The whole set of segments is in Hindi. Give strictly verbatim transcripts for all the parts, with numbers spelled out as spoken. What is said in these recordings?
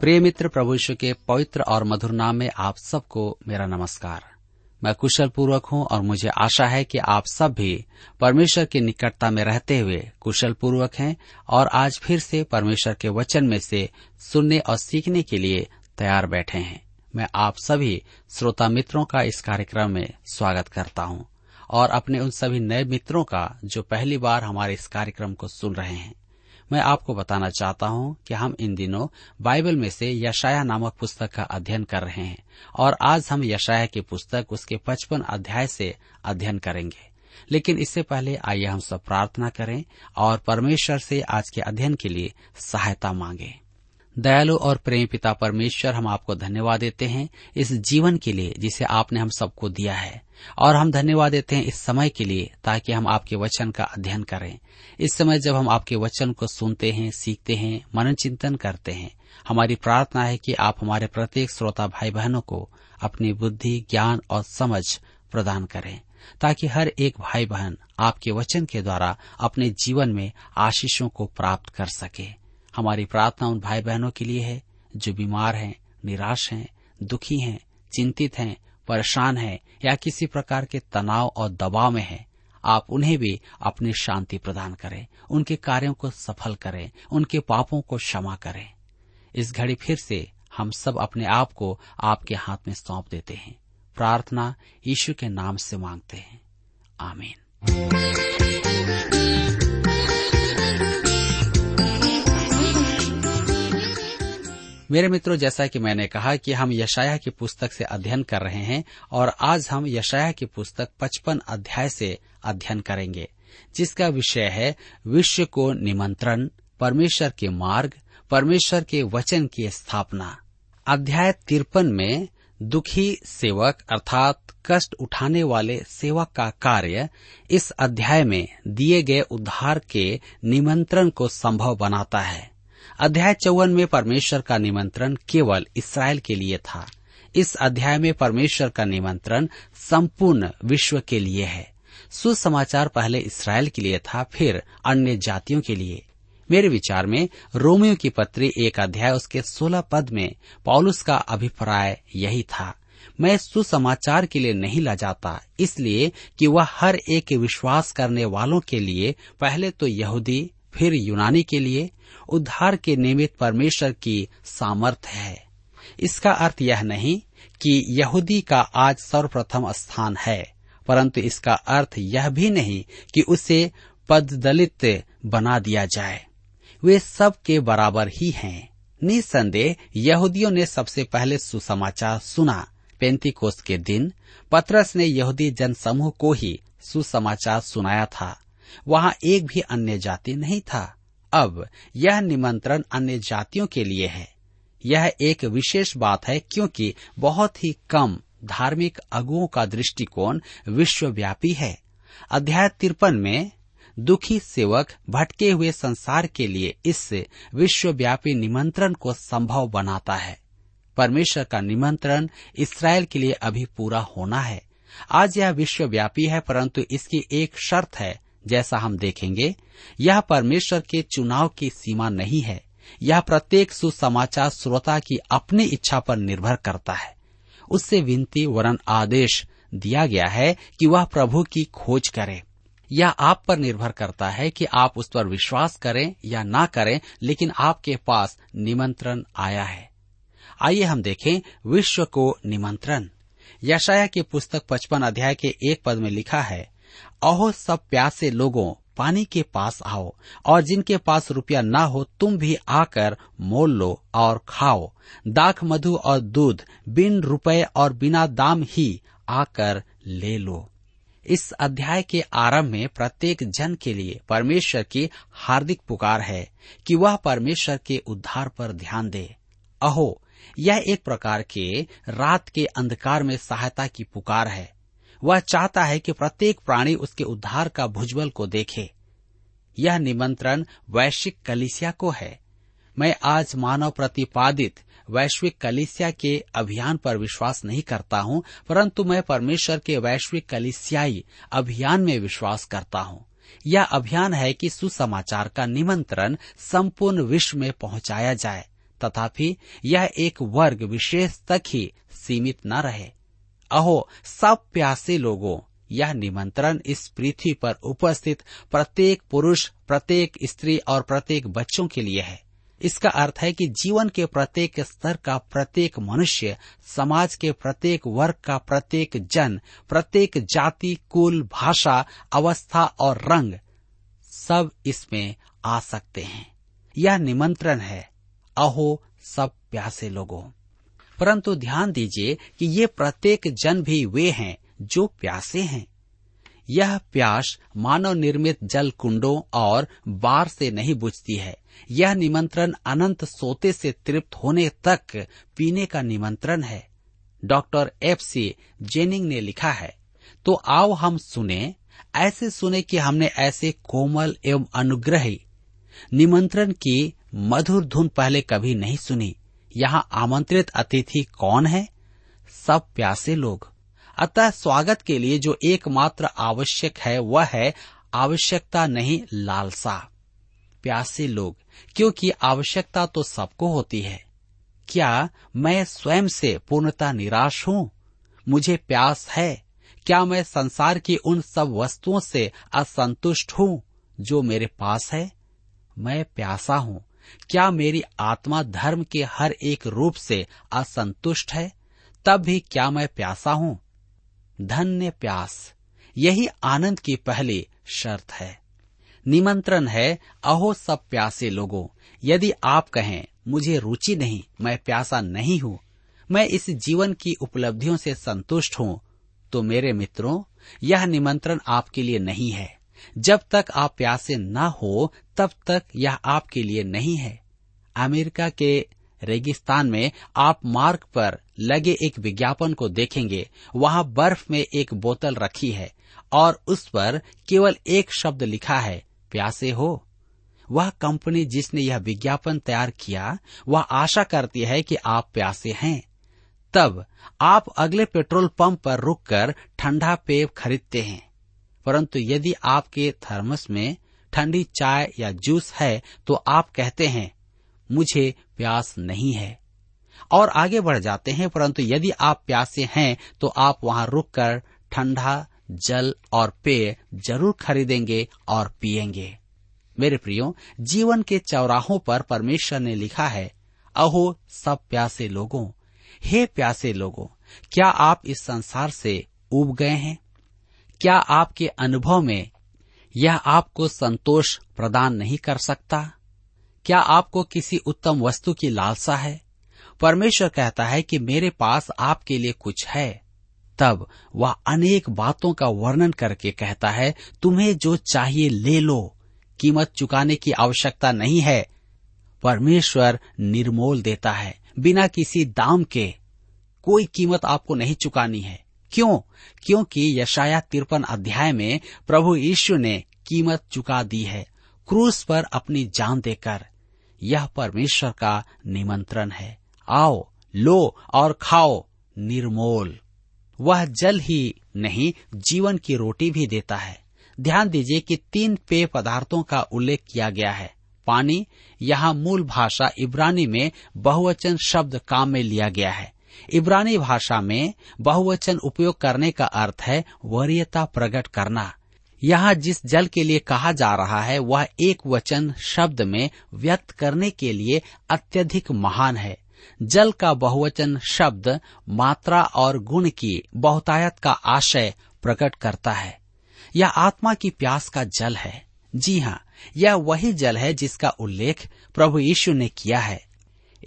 प्रिय मित्र, प्रभु यीशु के पवित्र और मधुर नाम में आप सबको मेरा नमस्कार। मैं कुशल पूर्वक हूँ और मुझे आशा है कि आप सब भी परमेश्वर की निकटता में रहते हुए कुशल पूर्वक हैं और आज फिर से परमेश्वर के वचन में से सुनने और सीखने के लिए तैयार बैठे हैं। मैं आप सभी श्रोता मित्रों का इस कार्यक्रम में स्वागत करता हूँ और अपने उन सभी नए मित्रों का जो पहली बार हमारे इस कार्यक्रम को सुन रहे हैं। मैं आपको बताना चाहता हूं कि हम इन दिनों बाइबल में से यशायाह नामक पुस्तक का अध्ययन कर रहे हैं और आज हम यशायाह की पुस्तक उसके पचपन अध्याय से अध्ययन करेंगे। लेकिन इससे पहले आइए हम सब प्रार्थना करें और परमेश्वर से आज के अध्ययन के लिए सहायता मांगे। दयालु और प्रेम पिता परमेश्वर, हम आपको धन्यवाद देते हैं इस जीवन के लिए जिसे आपने हम सबको दिया है और हम धन्यवाद देते हैं इस समय के लिए ताकि हम आपके वचन का अध्ययन करें। इस समय जब हम आपके वचन को सुनते हैं, सीखते हैं, मनन चिंतन करते हैं, हमारी प्रार्थना है कि आप हमारे प्रत्येक श्रोता भाई बहनों को अपनी बुद्धि, ज्ञान और समझ प्रदान करें ताकि हर एक भाई बहन आपके वचन के द्वारा अपने जीवन में आशीषों को प्राप्त कर सके। हमारी प्रार्थना उन भाई बहनों के लिए है जो बीमार हैं, निराश हैं, दुखी हैं, चिंतित हैं, परेशान हैं या किसी प्रकार के तनाव और दबाव में हैं। आप उन्हें भी अपनी शांति प्रदान करें, उनके कार्यों को सफल करें, उनके पापों को क्षमा करें। इस घड़ी फिर से हम सब अपने आप को आपके हाथ में सौंप देते हैं। प्रार्थना यीशु के नाम से मांगते हैं, आमीन। मेरे मित्रों, जैसा कि मैंने कहा कि हम यशायाह की पुस्तक से अध्ययन कर रहे हैं और आज हम यशायाह की पुस्तक पचपन अध्याय से अध्ययन करेंगे जिसका विषय है विश्व को निमंत्रण, परमेश्वर के मार्ग, परमेश्वर के वचन की स्थापना। अध्याय तिरपन में दुखी सेवक अर्थात कष्ट उठाने वाले सेवक का कार्य इस अध्याय में दिए गए उद्धार के निमंत्रण को संभव बनाता है। अध्याय चौवन में परमेश्वर का निमंत्रण केवल इसराइल के लिए था। इस अध्याय में परमेश्वर का निमंत्रण संपूर्ण विश्व के लिए है। सुसमाचार पहले इसराइल के लिए था, फिर अन्य जातियों के लिए। मेरे विचार में रोमियों की पत्री एक अध्याय उसके सोलह पद में पौलुस का अभिप्राय यही था, मैं सुसमाचार के लिए नहीं ला जाता, इसलिए कि वह हर एक विश्वास करने वालों के लिए, पहले तो यहूदी फिर यूनानी के लिए, उद्धार के निमित्त परमेश्वर की सामर्थ है। इसका अर्थ यह नहीं कि यहूदी का आज सर्वप्रथम स्थान है, परंतु इसका अर्थ यह भी नहीं कि उसे पददलित बना दिया जाए। वे सब के बराबर ही हैं। निसंदेह यहूदियों ने सबसे पहले सुसमाचार सुना। पेंतीकोस्त के दिन पतरस ने यहूदी जनसमूह को ही सुसमाचार सुनाया था। वहाँ एक भी अन्य जाति नहीं था। अब यह निमंत्रण अन्य जातियों के लिए है। यह एक विशेष बात है क्योंकि बहुत ही कम धार्मिक अगुओं का दृष्टिकोण विश्वव्यापी है। अध्याय तिरपन में दुखी सेवक भटके हुए संसार के लिए इस विश्वव्यापी निमंत्रण को संभव बनाता है। परमेश्वर का निमंत्रण इसराइल के लिए अभी पूरा होना है। आज यह विश्वव्यापी है, परंतु इसकी एक शर्त है, जैसा हम देखेंगे। यह परमेश्वर के चुनाव की सीमा नहीं है। यह प्रत्येक सुसमाचार श्रोता की अपनी इच्छा पर निर्भर करता है। उससे विनती वरन आदेश दिया गया है कि वह प्रभु की खोज करे। यह आप पर निर्भर करता है कि आप उस पर विश्वास करें या ना करें, लेकिन आपके पास निमंत्रण आया है। आइए हम देखें विश्व को निमंत्रण। यशायाह की पुस्तक पचपन अध्याय के एक पद में लिखा है, अहो सब प्यासे लोगों, पानी के पास आओ, और जिनके पास रुपया ना हो तुम भी आकर मोल लो और खाओ, दाख मधु और दूध बिन रुपए और बिना दाम ही आकर ले लो। इस अध्याय के आरंभ में प्रत्येक जन के लिए परमेश्वर की हार्दिक पुकार है कि वह परमेश्वर के उद्धार पर ध्यान दे। अहो, यह एक प्रकार के रात के अंधकार में सहायता की पुकार है। वह चाहता है कि प्रत्येक प्राणी उसके उद्धार का भुजबल को देखे। यह निमंत्रण वैश्विक कलीसिया को है। मैं आज मानव प्रतिपादित वैश्विक कलीसिया के अभियान पर विश्वास नहीं करता हूँ, परंतु मैं परमेश्वर के वैश्विक कलीसियाई अभियान में विश्वास करता हूँ। यह अभियान है कि सुसमाचार का निमंत्रण संपूर्ण विश्व में पहुँचाया जाए, तथापि यह एक वर्ग विशेष तक ही सीमित न रहे। अहो सब प्यासे लोगों, यह निमंत्रण इस पृथ्वी पर उपस्थित प्रत्येक पुरुष, प्रत्येक स्त्री और प्रत्येक बच्चों के लिए है। इसका अर्थ है कि जीवन के प्रत्येक स्तर का प्रत्येक मनुष्य, समाज के प्रत्येक वर्ग का प्रत्येक जन, प्रत्येक जाति, कुल, भाषा, अवस्था और रंग सब इसमें आ सकते हैं। यह निमंत्रण है, अहो सब प्यासे लोगों। परंतु ध्यान दीजिए कि ये प्रत्येक जन भी वे हैं जो प्यासे हैं। यह प्यास मानव निर्मित जल कुंडों और बार से नहीं बुझती है। यह निमंत्रण अनंत सोते से तृप्त होने तक पीने का निमंत्रण है। डॉक्टर एफ सी जेनिंग ने लिखा है, तो आओ हम सुने, ऐसे सुने कि हमने ऐसे कोमल एवं अनुग्रही निमंत्रण की मधुर धुन पहले कभी नहीं सुनी। यहाँ आमंत्रित अतिथि कौन है? सब प्यासे लोग। अतः स्वागत के लिए जो एकमात्र आवश्यक है वह है आवश्यकता, नहीं लालसा। प्यासे लोग, क्योंकि आवश्यकता तो सबको होती है। क्या मैं स्वयं से पूर्णता निराश हूँ? मुझे प्यास है। क्या मैं संसार की उन सब वस्तुओं से असंतुष्ट हूँ जो मेरे पास है? मैं प्यासा हूँ। क्या मेरी आत्मा धर्म के हर एक रूप से असंतुष्ट है? तब भी क्या मैं प्यासा हूँ? धन्य प्यास, यही आनंद की पहली शर्त है। निमंत्रण है, अहो सब प्यासे लोगों। यदि आप कहें मुझे रुचि नहीं, मैं प्यासा नहीं हूँ, मैं इस जीवन की उपलब्धियों से संतुष्ट हूँ, तो मेरे मित्रों, यह निमंत्रण आपके लिए नहीं है। जब तक आप प्यासे ना हो तब तक यह आपके लिए नहीं है। अमेरिका के रेगिस्तान में आप मार्ग पर लगे एक विज्ञापन को देखेंगे। वहाँ बर्फ में एक बोतल रखी है और उस पर केवल एक शब्द लिखा है, प्यासे हो। वह कंपनी जिसने यह विज्ञापन तैयार किया, वह आशा करती है कि आप प्यासे हैं। तब आप अगले पेट्रोल पंप पर रुककर ठंडा पेय खरीदते हैं, परंतु यदि आपके थर्मस में ठंडी चाय या जूस है तो आप कहते हैं मुझे प्यास नहीं है और आगे बढ़ जाते हैं। परंतु यदि आप प्यासे हैं तो आप वहां रुककर ठंडा जल और पेय जरूर खरीदेंगे और पिएंगे। मेरे प्रियो, जीवन के चौराहों पर परमेश्वर ने लिखा है, अहो सब प्यासे लोगों। हे प्यासे लोगों, क्या आप इस संसार से ऊब गए हैं? क्या आपके अनुभव में यह आपको संतोष प्रदान नहीं कर सकता? क्या आपको किसी उत्तम वस्तु की लालसा है? परमेश्वर कहता है कि मेरे पास आपके लिए कुछ है। तब वह अनेक बातों का वर्णन करके कहता है, तुम्हें जो चाहिए ले लो, कीमत चुकाने की आवश्यकता नहीं है। परमेश्वर निर्मोल देता है, बिना किसी दाम के। कोई कीमत आपको नहीं चुकानी है। क्यों? क्योंकि यशायाह तिरपन अध्याय में प्रभु यीशु ने कीमत चुका दी है, क्रूस पर अपनी जान देकर। यह परमेश्वर का निमंत्रण है, आओ, लो और खाओ निर्मोल। वह जल ही नहीं, जीवन की रोटी भी देता है। ध्यान दीजिए कि तीन पेय पदार्थों का उल्लेख किया गया है। पानी, यहाँ मूल भाषा इब्रानी में बहुवचन शब्द काम में लिया गया है। इब्रानी भाषा में बहुवचन उपयोग करने का अर्थ है वरीयता प्रकट करना। यहाँ जिस जल के लिए कहा जा रहा है वह एक वचन शब्द में व्यक्त करने के लिए अत्यधिक महान है। जल का बहुवचन शब्द मात्रा और गुण की बहुतायत का आशय प्रकट करता है। यह आत्मा की प्यास का जल है। जी हाँ, यह वही जल है जिसका उल्लेख प्रभु यीशु ने किया है।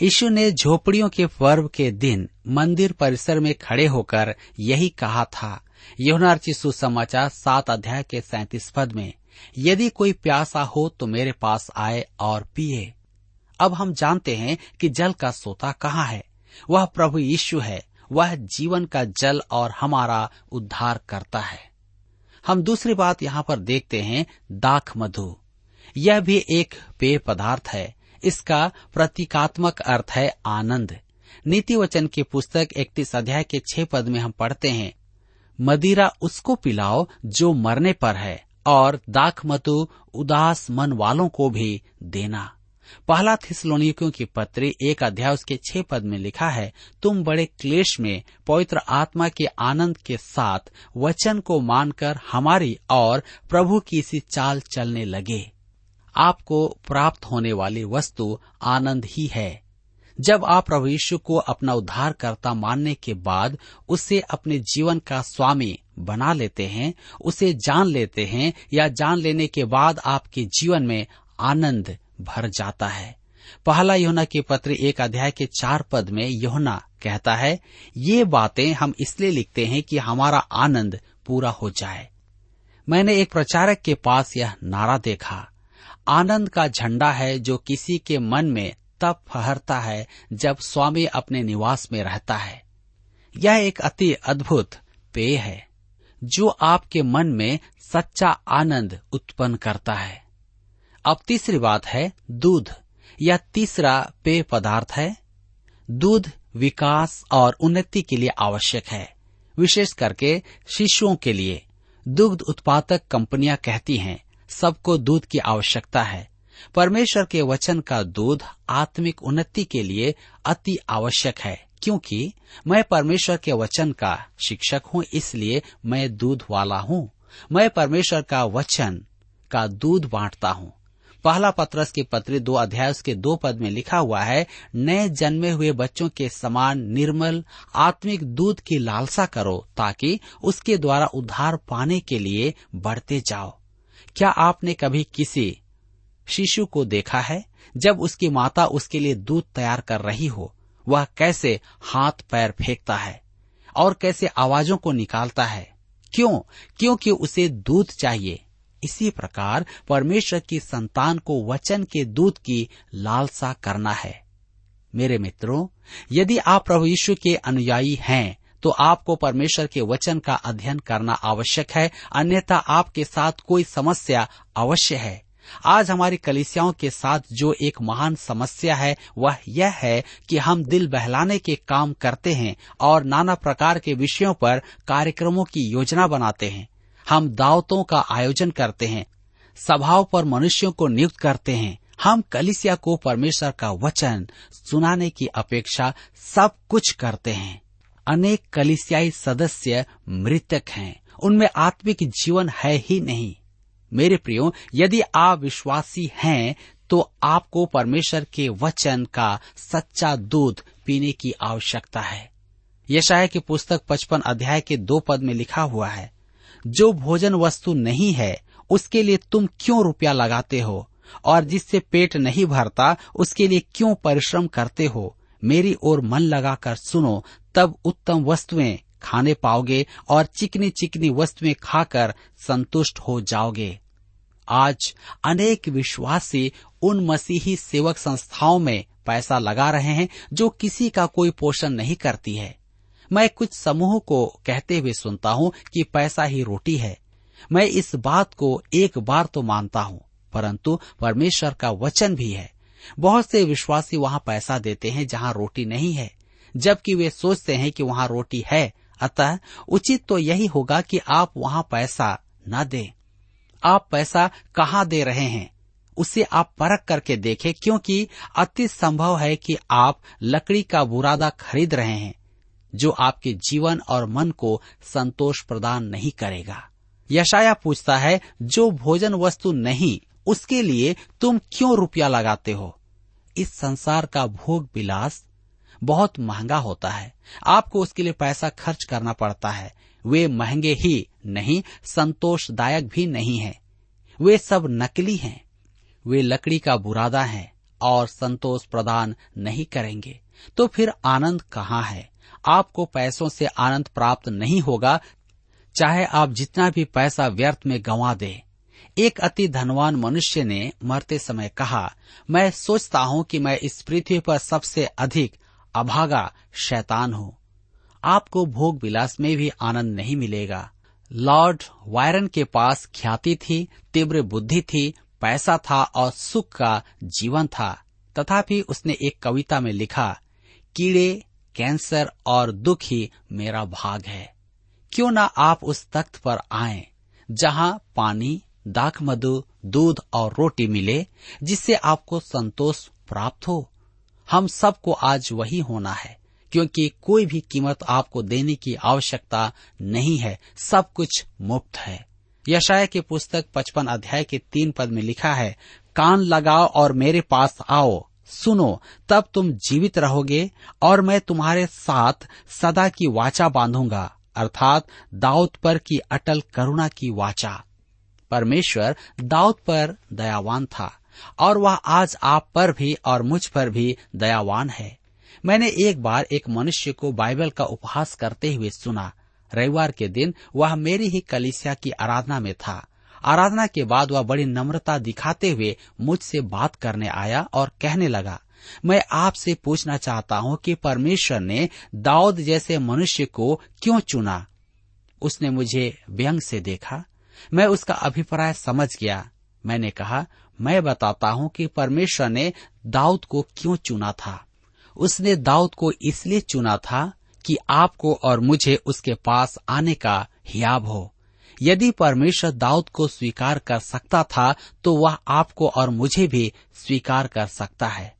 यीशु ने झोपड़ियों के पर्व के दिन मंदिर परिसर में खड़े होकर यही कहा था। यूहन्ना रचित सुसमाचार सात अध्याय के सैंतीस पद में, यदि कोई प्यासा हो तो मेरे पास आए और पिए। अब हम जानते हैं कि जल का सोता कहाँ है। वह प्रभु यीशु है। वह जीवन का जल और हमारा उद्धार करता है। हम दूसरी बात यहाँ पर देखते हैं, दाख मधु। यह भी एक पेय पदार्थ है। इसका प्रतीकात्मक अर्थ है आनंद। नीति वचन की पुस्तक इकतीस अध्याय के छह पद में हम पढ़ते हैं, मदिरा उसको पिलाओ जो मरने पर है और दाख मधु उदास मन वालों को भी देना। पहला थिस्सलुनीकियों की पत्री एक अध्याय उसके छह पद में लिखा है, तुम बड़े क्लेश में पवित्र आत्मा के आनंद के साथ वचन को मानकर हमारी और प्रभु की इसी चाल चलने लगे। आपको प्राप्त होने वाली वस्तु आनंद ही है। जब आप प्रभु यीशु को अपना उद्धारकर्ता मानने के बाद उसे अपने जीवन का स्वामी बना लेते हैं, उसे जान लेते हैं या जान लेने के बाद आपके जीवन में आनंद भर जाता है। पहला यूहन्ना के पत्र एक अध्याय के चार पद में यूहन्ना कहता है, ये बातें हम इसलिए लिखते हैं कि हमारा आनंद पूरा हो जाए। मैंने एक प्रचारक के पास यह नारा देखा, आनंद का झंडा है जो किसी के मन में तब फहरता है जब स्वामी अपने निवास में रहता है। यह एक अति अद्भुत पेय है जो आपके मन में सच्चा आनंद उत्पन्न करता है। अब तीसरी बात है दूध। यह तीसरा पेय पदार्थ है। दूध विकास और उन्नति के लिए आवश्यक है, विशेष करके शिशुओं के लिए। दुग्ध उत्पादक कंपनियां कहती हैं सबको दूध की आवश्यकता है। परमेश्वर के वचन का दूध आत्मिक उन्नति के लिए अति आवश्यक है। क्योंकि मैं परमेश्वर के वचन का शिक्षक हूँ, इसलिए मैं दूध वाला हूँ। मैं परमेश्वर का वचन का दूध बांटता हूँ। पहला पतरस की पत्री दो अध्याय के दो पद में लिखा हुआ है, नए जन्मे हुए बच्चों के समान निर्मल आत्मिक दूध की लालसा करो ताकि उसके द्वारा उद्धार पाने के लिए बढ़ते जाओ। क्या आपने कभी किसी शिशु को देखा है जब उसकी माता उसके लिए दूध तैयार कर रही हो? वह कैसे हाथ पैर फेंकता है और कैसे आवाजों को निकालता है। क्यों? क्योंकि उसे दूध चाहिए। इसी प्रकार परमेश्वर की संतान को वचन के दूध की लालसा करना है। मेरे मित्रों, यदि आप प्रभु यीशु के अनुयायी हैं तो आपको परमेश्वर के वचन का अध्ययन करना आवश्यक है, अन्यथा आपके साथ कोई समस्या अवश्य है। आज हमारी कलीसियाओं के साथ जो एक महान समस्या है वह यह है कि हम दिल बहलाने के काम करते हैं और नाना प्रकार के विषयों पर कार्यक्रमों की योजना बनाते हैं। हम दावतों का आयोजन करते हैं, सभाओं पर मनुष्यों को नियुक्त करते हैं। हम कलीसिया को परमेश्वर का वचन सुनाने की अपेक्षा सब कुछ करते हैं। अनेक कलीसियाई सदस्य मृतक हैं, उनमें आत्मिक जीवन है ही नहीं। मेरे प्रियो, यदि आप विश्वासी हैं तो आपको परमेश्वर के वचन का सच्चा दूध पीने की आवश्यकता है। यशायाह की पुस्तक पचपन अध्याय के दो पद में लिखा हुआ है, जो भोजन वस्तु नहीं है उसके लिए तुम क्यों रुपया लगाते हो और जिससे पेट नहीं भरता उसके लिए क्यों परिश्रम करते हो? मेरी ओर मन लगाकर सुनो, तब उत्तम वस्तुएं खाने पाओगे और चिकनी चिकनी वस्तुएं खाकर संतुष्ट हो जाओगे। आज अनेक विश्वासी उन मसीही सेवक संस्थाओं में पैसा लगा रहे हैं जो किसी का कोई पोषण नहीं करती है। मैं कुछ समूहों को कहते हुए सुनता हूँ कि पैसा ही रोटी है। मैं इस बात को एक बार तो मानता हूँ, परंतु परमेश्वर का वचन भी है। बहुत से विश्वासी वहाँ पैसा देते हैं जहाँ रोटी नहीं है, जबकि वे सोचते हैं कि वहाँ रोटी है। अतः उचित तो यही होगा कि आप वहाँ पैसा न दें। आप पैसा कहाँ दे रहे हैं उसे आप परख करके देखें, क्योंकि अति संभव है कि आप लकड़ी का बुरादा खरीद रहे हैं जो आपके जीवन और मन को संतोष प्रदान नहीं करेगा। यशायाह पूछता है, जो भोजन वस्तु नहीं उसके लिए तुम क्यों रुपया लगाते हो? इस संसार का भोग विलास बहुत महंगा होता है, आपको उसके लिए पैसा खर्च करना पड़ता है। वे महंगे ही नहीं, संतोषदायक भी नहीं है। वे सब नकली हैं। वे लकड़ी का बुरादा है और संतोष प्रदान नहीं करेंगे। तो फिर आनंद कहाँ है? आपको पैसों से आनंद प्राप्त नहीं होगा, चाहे आप जितना भी पैसा व्यर्थ में गंवा दें। एक अति धनवान मनुष्य ने मरते समय कहा, मैं सोचता हूँ कि मैं इस पृथ्वी पर सबसे अधिक अभागा शैतान हूँ। आपको भोग विलास में भी आनंद नहीं मिलेगा। लॉर्ड वायरन के पास ख्याति थी, तीव्र बुद्धि थी, पैसा था और सुख का जीवन था। तथापि उसने एक कविता में लिखा, कीड़े, कैंसर और दुख ही मेरा भाग है। क्यों ना आप उस तख्त पर आएं, जहां पानी, दाख मधु, दूध और रोटी मिले, जिससे आपको संतोष प्राप्त हो। हम सबको आज वही होना है, क्योंकि कोई भी कीमत आपको देने की आवश्यकता नहीं है। सब कुछ मुफ्त है। यशायाह की पुस्तक पचपन अध्याय के तीन पद में लिखा है, कान लगाओ और मेरे पास आओ, सुनो, तब तुम जीवित रहोगे और मैं तुम्हारे साथ सदा की वाचा बांधूंगा, अर्थात दाऊद पर की अटल करुणा की वाचा। परमेश्वर दाऊद पर दयावान था और वह आज आप पर भी और मुझ पर भी दयावान है। मैंने एक बार एक मनुष्य को बाइबल का उपहास करते हुए सुना। रविवार के दिन वह मेरी ही कलीसिया की आराधना में था। आराधना के बाद वह बड़ी नम्रता दिखाते हुए मुझसे बात करने आया और कहने लगा, मैं आपसे पूछना चाहता हूँ कि परमेश्वर ने दाऊद जैसे मनुष्य को क्यों चुना। उसने मुझे व्यंग से देखा। मैं उसका अभिप्राय समझ गया। मैंने कहा, मैं बताता हूँ कि परमेश्वर ने दाऊद को क्यों चुना था। उसने दाऊद को इसलिए चुना था कि आपको और मुझे उसके पास आने का हियाब हो। यदि परमेश्वर दाऊद को स्वीकार कर सकता था, तो वह आपको और मुझे भी स्वीकार कर सकता है।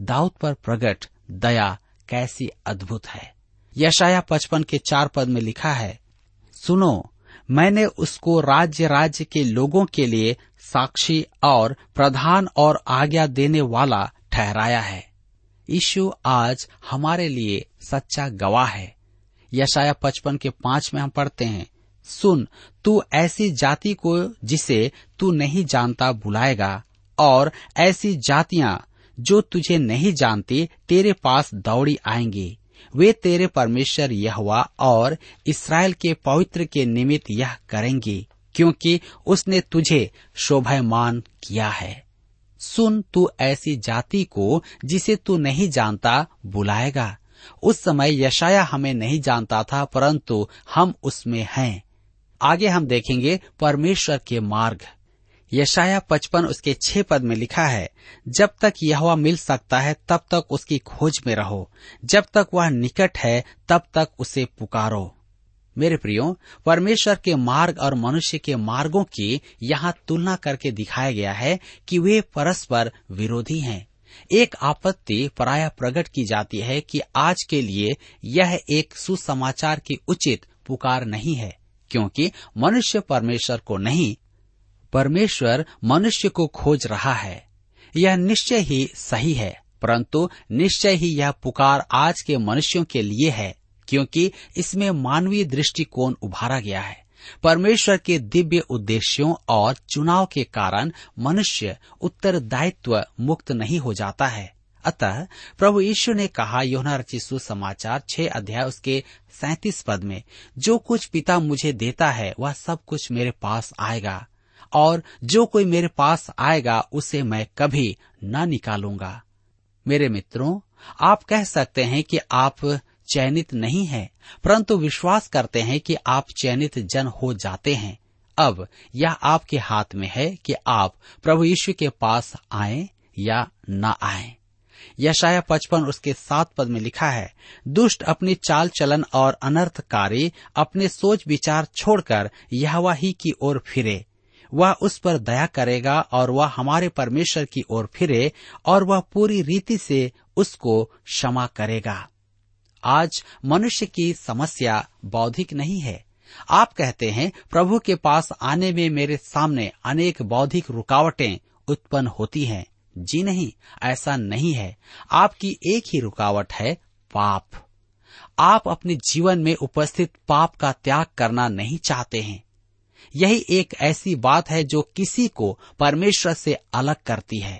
दाऊद पर प्रकट दया कैसी अद्भुत है। यशायाह पचपन के चार पद में लिखा है, सुनो, मैंने उसको राज्य राज्य के लोगों के लिए साक्षी और प्रधान और आज्ञा देने वाला ठहराया है। यीशु आज हमारे लिए सच्चा गवाह है। यशायाह पचपन के पांच में हम पढ़ते हैं, सुन, तू ऐसी जाति को जिसे तू नहीं जानता बुलाएगा और ऐसी जातियां जो तुझे नहीं जानती तेरे पास दौड़ी आएंगी। वे तेरे परमेश्वर यहोवा और इस्राएल के पवित्र के निमित्त यह करेंगी, क्योंकि उसने तुझे शोभायमान किया है। सुन, तू ऐसी जाति को जिसे तू नहीं जानता बुलाएगा। उस समय यशायाह हमें नहीं जानता था, परंतु हम उसमें हैं। आगे हम देखेंगे परमेश्वर के मार्ग। यशायाह पचपन उसके छह पद में लिखा है, जब तक यहोवा मिल सकता है तब तक उसकी खोज में रहो, जब तक वह निकट है तब तक उसे पुकारो। मेरे प्रियो, परमेश्वर के मार्ग और मनुष्य के मार्गों की यहाँ तुलना करके दिखाया गया है कि वे परस्पर विरोधी हैं। एक आपत्ति प्रायः प्रकट की जाती है कि आज के लिए यह एक सुसमाचार की उचित पुकार नहीं है, क्योंकि मनुष्य परमेश्वर को नहीं, परमेश्वर मनुष्य को खोज रहा है। यह निश्चय ही सही है, परंतु निश्चय ही यह पुकार आज के मनुष्यों के लिए है, क्योंकि इसमें मानवीय दृष्टिकोण उभारा गया है। परमेश्वर के दिव्य उद्देश्यों और चुनाव के कारण मनुष्य उत्तरदायित्व मुक्त नहीं हो जाता है। अतः प्रभु यीशु ने कहा, यूहन्ना रचित सुसमाचार छह अध्याय उसके सैंतीस पद में, जो कुछ पिता मुझे देता है वह सब कुछ मेरे पास आएगा, और जो कोई मेरे पास आएगा उसे मैं कभी न निकालूंगा। मेरे मित्रों, आप कह सकते हैं कि आप चयनित नहीं हैं, परंतु विश्वास करते हैं कि आप चयनित जन हो जाते हैं। अब यह आपके हाथ में है कि आप प्रभु यीशु के पास आएं या न आएं। यशायाह पचपन उसके सात पद में लिखा है, दुष्ट अपनी चाल चलन और अनर्थकारी अपने सोच विचार छोड़कर यहोवा ही की ओर फिरे। वह उस पर दया करेगा और वह हमारे परमेश्वर की ओर फिरे और वह पूरी रीति से उसको क्षमा करेगा। आज मनुष्य की समस्या बौद्धिक नहीं है। आप कहते हैं, प्रभु के पास आने में मेरे सामने अनेक बौद्धिक रुकावटें उत्पन्न होती हैं। जी नहीं, ऐसा नहीं है। आपकी एक ही रुकावट है, पाप। आप अपने जीवन में उपस्थित पाप का त्याग करना नहीं चाहते हैं। यही एक ऐसी बात है जो किसी को परमेश्वर से अलग करती है।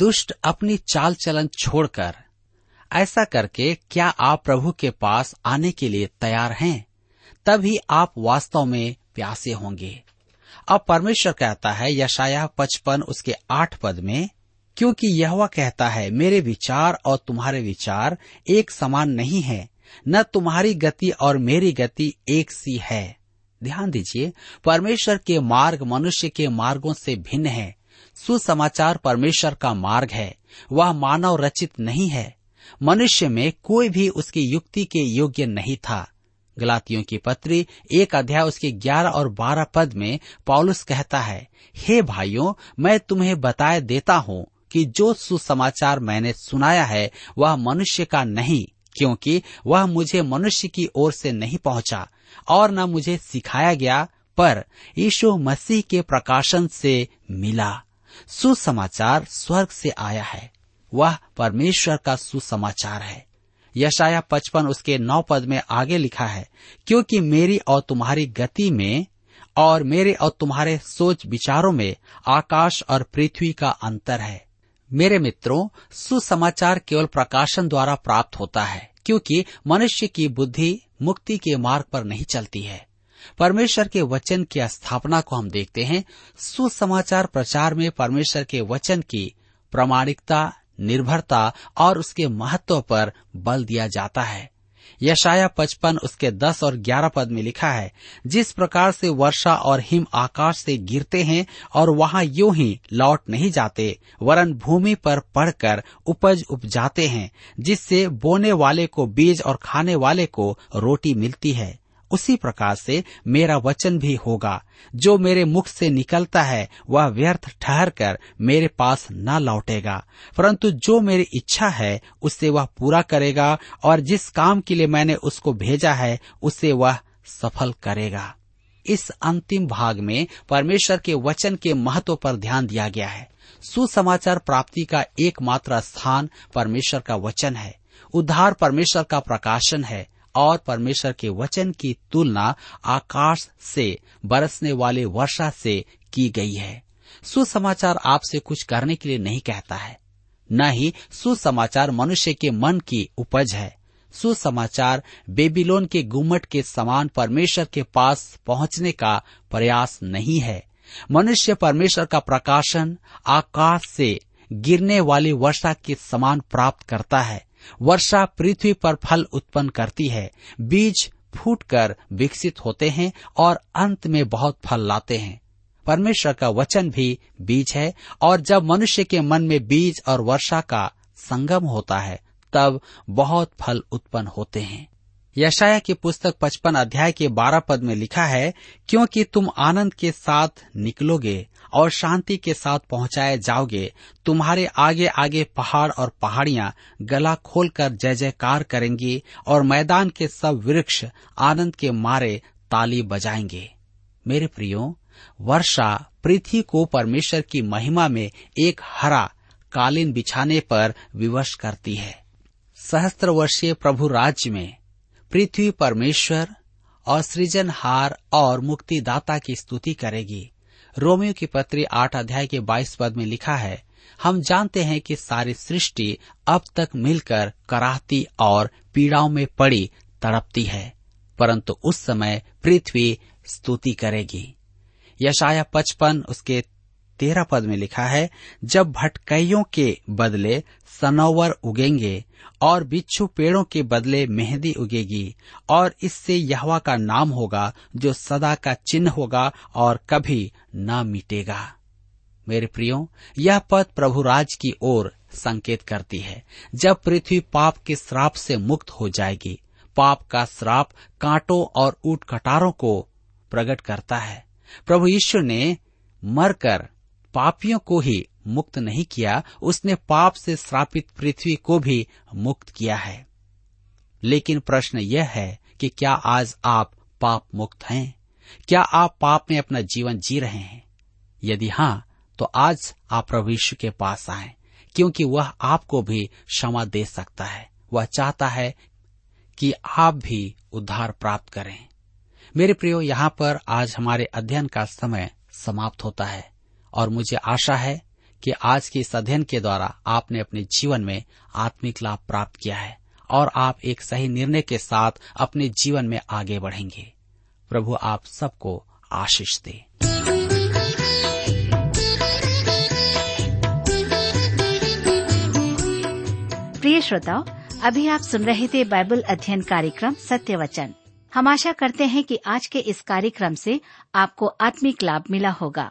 दुष्ट अपनी चाल चलन छोड़कर ऐसा करके क्या आप प्रभु के पास आने के लिए तैयार हैं? तभी आप वास्तव में प्यासे होंगे। अब परमेश्वर कहता है यशायाह पचपन उसके आठ पद में, क्योंकि यहोवा कहता है मेरे विचार और तुम्हारे विचार एक समान नहीं है, न तुम्हारी गति और मेरी गति एक सी है। ध्यान दीजिए, परमेश्वर के मार्ग मनुष्य के मार्गों से भिन्न है। सुसमाचार परमेश्वर का मार्ग है, वह मानव रचित नहीं है। मनुष्य में कोई भी उसकी युक्ति के योग्य नहीं था। गलातियों की पत्री एक अध्याय उसके ग्यारह और बारह पद में पौलुस कहता है, हे भाइयों, मैं तुम्हें बताए देता हूँ कि जो सुसमाचार मैंने सुनाया है वह मनुष्य का नहीं, क्योंकि वह मुझे मनुष्य की ओर से नहीं पहुंचा और न मुझे सिखाया गया, पर यीशु मसीह के प्रकाशन से मिला। सुसमाचार स्वर्ग से आया है, वह परमेश्वर का सुसमाचार है। यशायाह पचपन उसके नौ पद में आगे लिखा है, क्योंकि मेरी और तुम्हारी गति में और मेरे और तुम्हारे सोच विचारों में आकाश और पृथ्वी का अंतर है। मेरे मित्रों, सुसमाचार केवल प्रकाशन द्वारा प्राप्त होता है, क्योंकि मनुष्य की बुद्धि मुक्ति के मार्ग पर नहीं चलती है। परमेश्वर के वचन की स्थापना को हम देखते हैं। सुसमाचार प्रचार में परमेश्वर के वचन की प्रामाणिकता, निर्भरता और उसके महत्व पर बल दिया जाता है। यशायाह पचपन उसके दस और ग्यारह पद में लिखा है, जिस प्रकार से वर्षा और हिम आकाश से गिरते हैं और वहां यूं ही लौट नहीं जाते, वरन भूमि पर पड़कर उपज उपजाते हैं, जिससे बोने वाले को बीज और खाने वाले को रोटी मिलती है, उसी प्रकार से मेरा वचन भी होगा। जो मेरे मुख से निकलता है वह व्यर्थ ठहर कर मेरे पास न लौटेगा, परंतु जो मेरी इच्छा है उसे वह पूरा करेगा और जिस काम के लिए मैंने उसको भेजा है उसे वह सफल करेगा। इस अंतिम भाग में परमेश्वर के वचन के महत्व पर ध्यान दिया गया है। सुसमाचार प्राप्ति का एकमात्र स्थान परमेश्वर का वचन है। उद्धार परमेश्वर का प्रकाशन है और परमेश्वर के वचन की तुलना आकाश से बरसने वाले वर्षा से की गई है। सुसमाचार आपसे कुछ करने के लिए नहीं कहता है, न ही सुसमाचार मनुष्य के मन की उपज है। सुसमाचार बेबीलोन के गुम्मट के समान परमेश्वर के पास पहुंचने का प्रयास नहीं है। मनुष्य परमेश्वर का प्रकाशन आकाश से गिरने वाली वर्षा के समान प्राप्त करता है। वर्षा पृथ्वी पर फल उत्पन्न करती है, बीज फूटकर विकसित होते हैं और अंत में बहुत फल लाते हैं। परमेश्वर का वचन भी बीज है, और जब मनुष्य के मन में बीज और वर्षा का संगम होता है तब बहुत फल उत्पन्न होते हैं। यशायाह की पुस्तक पचपन अध्याय के बारह पद में लिखा है, क्योंकि तुम आनंद के साथ निकलोगे और शांति के साथ पहुंचाए जाओगे, तुम्हारे आगे आगे पहाड़ और पहाड़ियां गला खोलकर जय जयकार करेंगी और मैदान के सब वृक्ष आनंद के मारे ताली बजाएंगे। मेरे प्रियो, वर्षा पृथ्वी को परमेश्वर की महिमा में एक हरा कालीन बिछाने पर विवश करती है। सहस्त्र वर्षीय प्रभु राज्य में पृथ्वी परमेश्वर और सृजनहार और मुक्तिदाता की स्तुति करेगी। रोमियो की पत्री आठ अध्याय के बाईस पद में लिखा है, हम जानते हैं कि सारी सृष्टि अब तक मिलकर कराहती और पीड़ाओं में पड़ी तड़पती है, परंतु उस समय पृथ्वी स्तुति करेगी। यशायाह पचपन उसके तेरह पद में लिखा है, जब भटकाइयों के बदले सनोवर उगेंगे और बिच्छू पेड़ों के बदले मेहंदी उगेगी, और इससे यहोवा का नाम होगा जो सदा का चिन्ह होगा और कभी न मिटेगा। मेरे प्रियो, यह पद प्रभु राज की ओर संकेत करती है, जब पृथ्वी पाप के श्राप से मुक्त हो जाएगी। पाप का श्राप कांटों और ऊट कटारों को प्रकट करता है। प्रभु यीशु ने मरकर पापियों को ही मुक्त नहीं किया, उसने पाप से श्रापित पृथ्वी को भी मुक्त किया है। लेकिन प्रश्न यह है कि क्या आज आप पाप मुक्त हैं? क्या आप पाप में अपना जीवन जी रहे हैं? यदि हाँ, तो आज आप प्रभु यीशु के पास आएं, क्योंकि वह आपको भी क्षमा दे सकता है, वह चाहता है कि आप भी उद्धार प्राप्त करें। मेरे प्रियो, यहाँ पर आज हमारे अध्ययन का समय समाप्त होता है और मुझे आशा है कि आज के इस अध्ययन के द्वारा आपने अपने जीवन में आत्मिक लाभ प्राप्त किया है और आप एक सही निर्णय के साथ अपने जीवन में आगे बढ़ेंगे। प्रभु आप सबको आशीष दे। प्रिय श्रोताओ, अभी आप सुन रहे थे बाइबल अध्ययन कार्यक्रम सत्य वचन। हम आशा करते हैं कि आज के इस कार्यक्रम से आपको आत्मिक लाभ मिला होगा।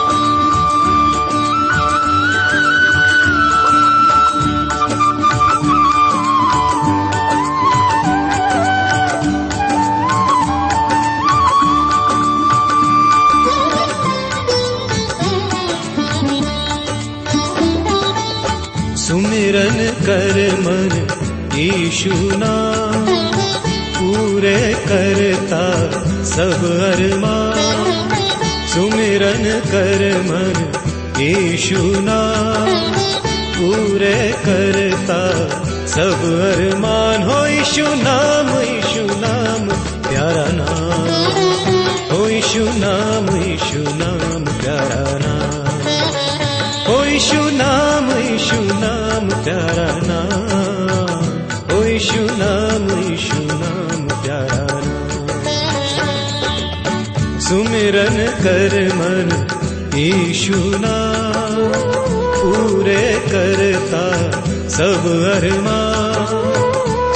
सुमिरन कर मन यीशु नाम, पूरे करता सब अरमान। सुमिरन कर मन यीशु नाम, पूरे करता सब अरमान। हो यीशु नाम, यीशु नाम प्यारा नाम। हो यीशु नाम, यीशु नाम प्यारा नाम। ओ यीशु नाम, यीशु नाम प्यारा नाम। ओ यीशु नाम, यीशु नाम प्यारा नाम। सुमिरन कर मन यीशु नाम, पूरे करता सब अरमान।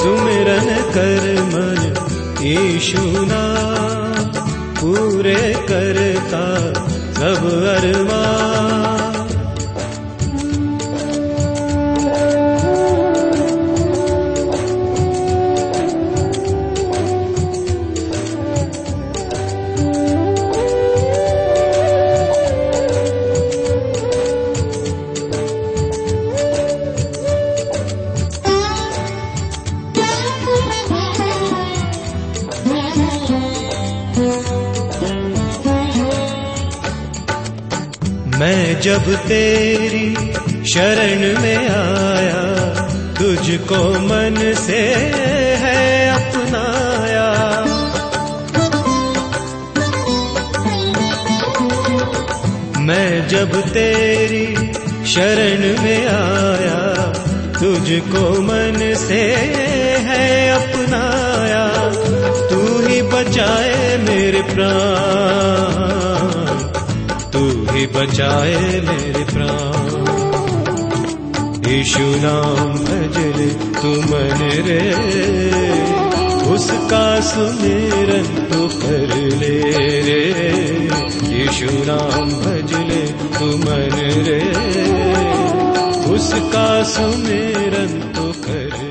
सुमिरन कर मन यीशु नाम, पूरे करता सब अरमान। जब तेरी शरण में आया, तुझको मन से है अपनाया। मैं जब तेरी शरण में आया, तुझको मन से है अपनाया। तू ही बचाए मेरे प्राण, ही बचाए मेरे प्राण। यीशु नाम भजल तू मन रे, उसका सुमिरन तू कर ले रे। परशुराम भज ले तू मन रे, उसका सुमेरन तो कर।